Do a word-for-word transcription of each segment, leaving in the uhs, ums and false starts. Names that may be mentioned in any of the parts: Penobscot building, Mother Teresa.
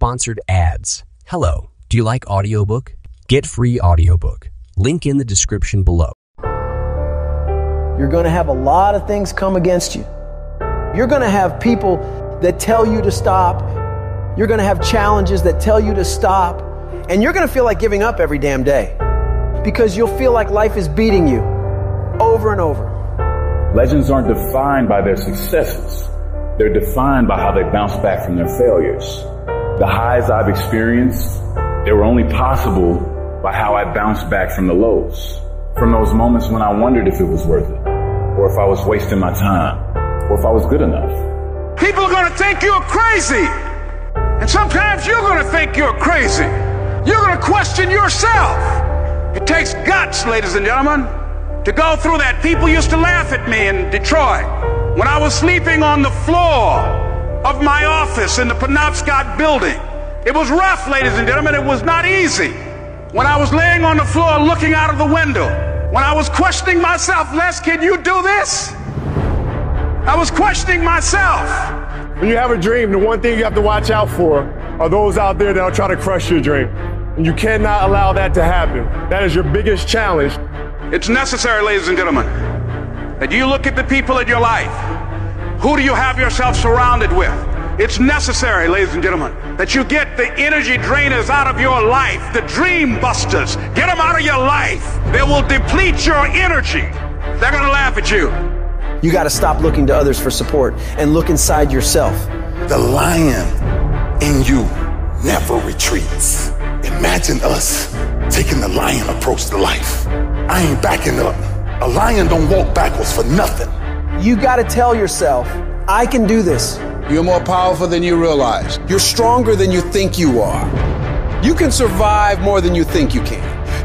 sponsored ads. Hello, do you like audiobook? Get free audiobook. Link in the description below. You're going to have a lot of things come against you. You're going to have people that tell you to stop. You're going to have challenges that tell you to stop. And you're going to feel like giving up every damn day because you'll feel like life is beating you over and over. Legends aren't defined by their successes. They're defined by how they bounce back from their failures. The highs I've experienced, they were only possible by how I bounced back from the lows. From those moments when I wondered if it was worth it, or if I was wasting my time, or if I was good enough. People are going to think you're crazy. And sometimes you're going to think you're crazy. You're going to question yourself. It takes guts, ladies and gentlemen, to go through that. People used to laugh at me in Detroit when I was sleeping on the floor of my office in the Penobscot building. It was rough, ladies and gentlemen. It was not easy. When I was laying on the floor looking out of the window, when I was questioning myself, Les, can you do this? I was questioning myself. When you have a dream, the one thing you have to watch out for are those out there that will try to crush your dream. And you cannot allow that to happen. That is your biggest challenge. It's necessary, ladies and gentlemen, that you look at the people in your life. Who do you have yourself surrounded with? It's necessary, ladies and gentlemen, that you get the energy drainers out of your life, the dream busters. Get them out of your life. They will deplete your energy. They're going to laugh at you. You got to stop looking to others for support and look inside yourself. The lion in you never retreats. Imagine us taking the lion approach to life. I ain't backing up. A lion don't walk backwards for nothing. You got to tell yourself, I can do this. You're more powerful than you realize. You're stronger than you think you are. You can survive more than you think you can.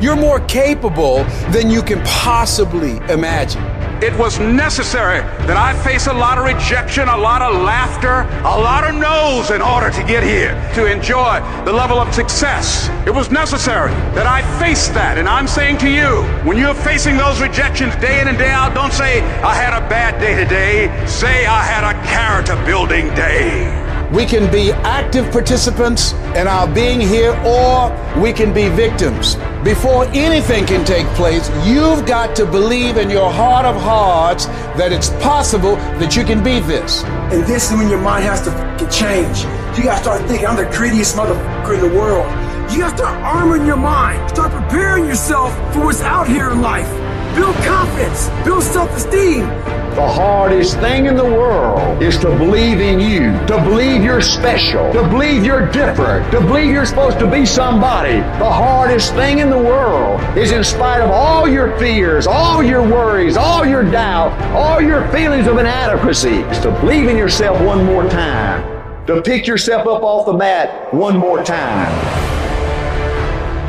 You're more capable than you can possibly imagine. It was necessary that I face a lot of rejection, a lot of laughter, a lot of no's in order to get here, to enjoy the level of success. It was necessary that I face that, and I'm saying to you, when you're facing those rejections day in and day out, don't say, I had a bad day today. Say, I had a character building day. We can be active participants in our being here, or we can be victims. Before anything can take place, you've got to believe in your heart of hearts that it's possible that you can beat this. And this is when your mind has to f***ing change. You got to start thinking, I'm the grittiest motherfucker in the world. You got to start arming your mind. Start preparing yourself for what's out here in life. Build confidence. Build self-esteem. The hardest thing in the world is to believe in you, to believe you're special, to believe you're different, to believe you're supposed to be somebody. The hardest thing in the world is, in spite of all your fears, all your worries, all your doubt, all your feelings of inadequacy, is to believe in yourself one more time, to pick yourself up off the mat one more time.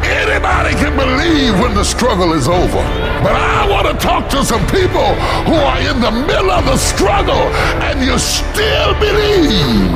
Anybody can believe when the struggle is over. But I want to talk to some people who are in the middle of the struggle and you still believe.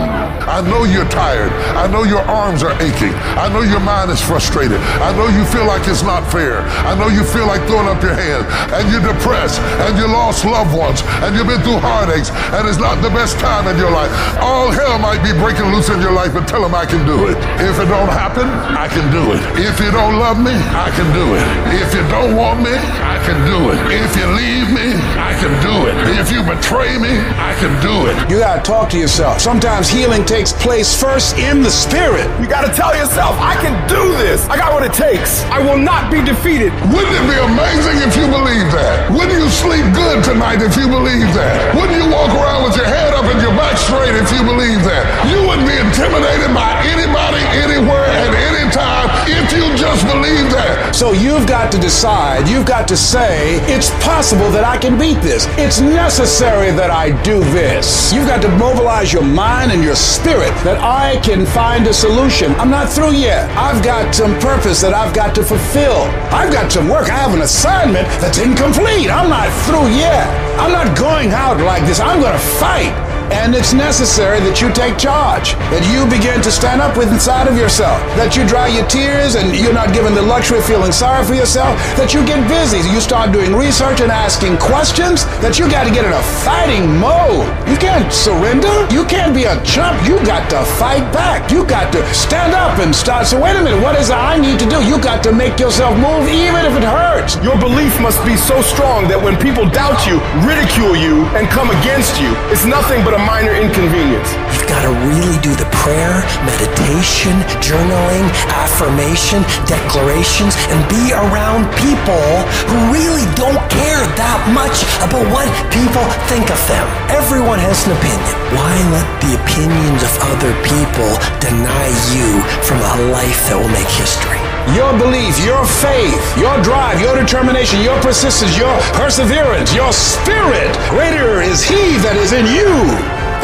I know you're tired. I know your arms are aching. I know your mind is frustrated. I know you feel like it's not fair. I know you feel like throwing up your hands, and you're depressed, and you lost loved ones, and you've been through heartaches, and it's not the best time in your life. All hell might be breaking loose in your life, but tell them I can do it. If it don't happen, I can do it. If you don't love me, I can do it. If you don't want me, I can do it. If you leave me, I can do it. If you betray me, I can do it. You gotta talk to yourself. Sometimes healing takes place first in the spirit. You gotta tell yourself, I can do this. I got what it takes. I will not be defeated. Wouldn't it be amazing if you believed that? Wouldn't you sleep good tonight if you believed that? Wouldn't you walk around with your head up and your back straight if you believed that? You wouldn't be intimidated by anybody, anywhere, at any time if you just believed that. So you've got to decide. You've got to say, it's possible that I can beat this. It's necessary that I do this. You've got to mobilize your mind and your spirit that I can find a solution. I'm not through yet. I've got some purpose that I've got to fulfill. I've got some work. I have an assignment that's incomplete. I'm not through yet. I'm not going out like this. I'm going to fight. And it's necessary that you take charge, that you begin to stand up with inside of yourself, that you dry your tears and you're not given the luxury of feeling sorry for yourself, that you get busy, you start doing research and asking questions, that you got to get in a fighting mode. You can't surrender. You can't be a chump. You got to fight back. You got to stand up and start. So wait a minute, what is it I need to do? You got to make yourself move even if it hurts. Your belief must be so strong that when people doubt you, ridicule you, and come against you, it's nothing but a minor inconvenience. You've got to really do the prayer, meditation, journaling, affirmation, declarations, and be around people who really don't care that much about what people think of them. Everyone has an opinion. Why let the opinions of other people deny you from a life that will make history? Your belief, your faith, your drive, your determination, your persistence, your perseverance, your spirit. Greater is He that is in you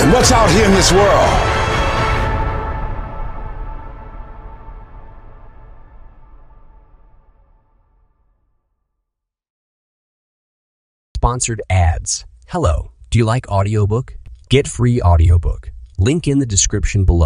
than what's out here in this world. Sponsored ads. Hello, do you like audiobook? Get free audiobook. Link in the description below.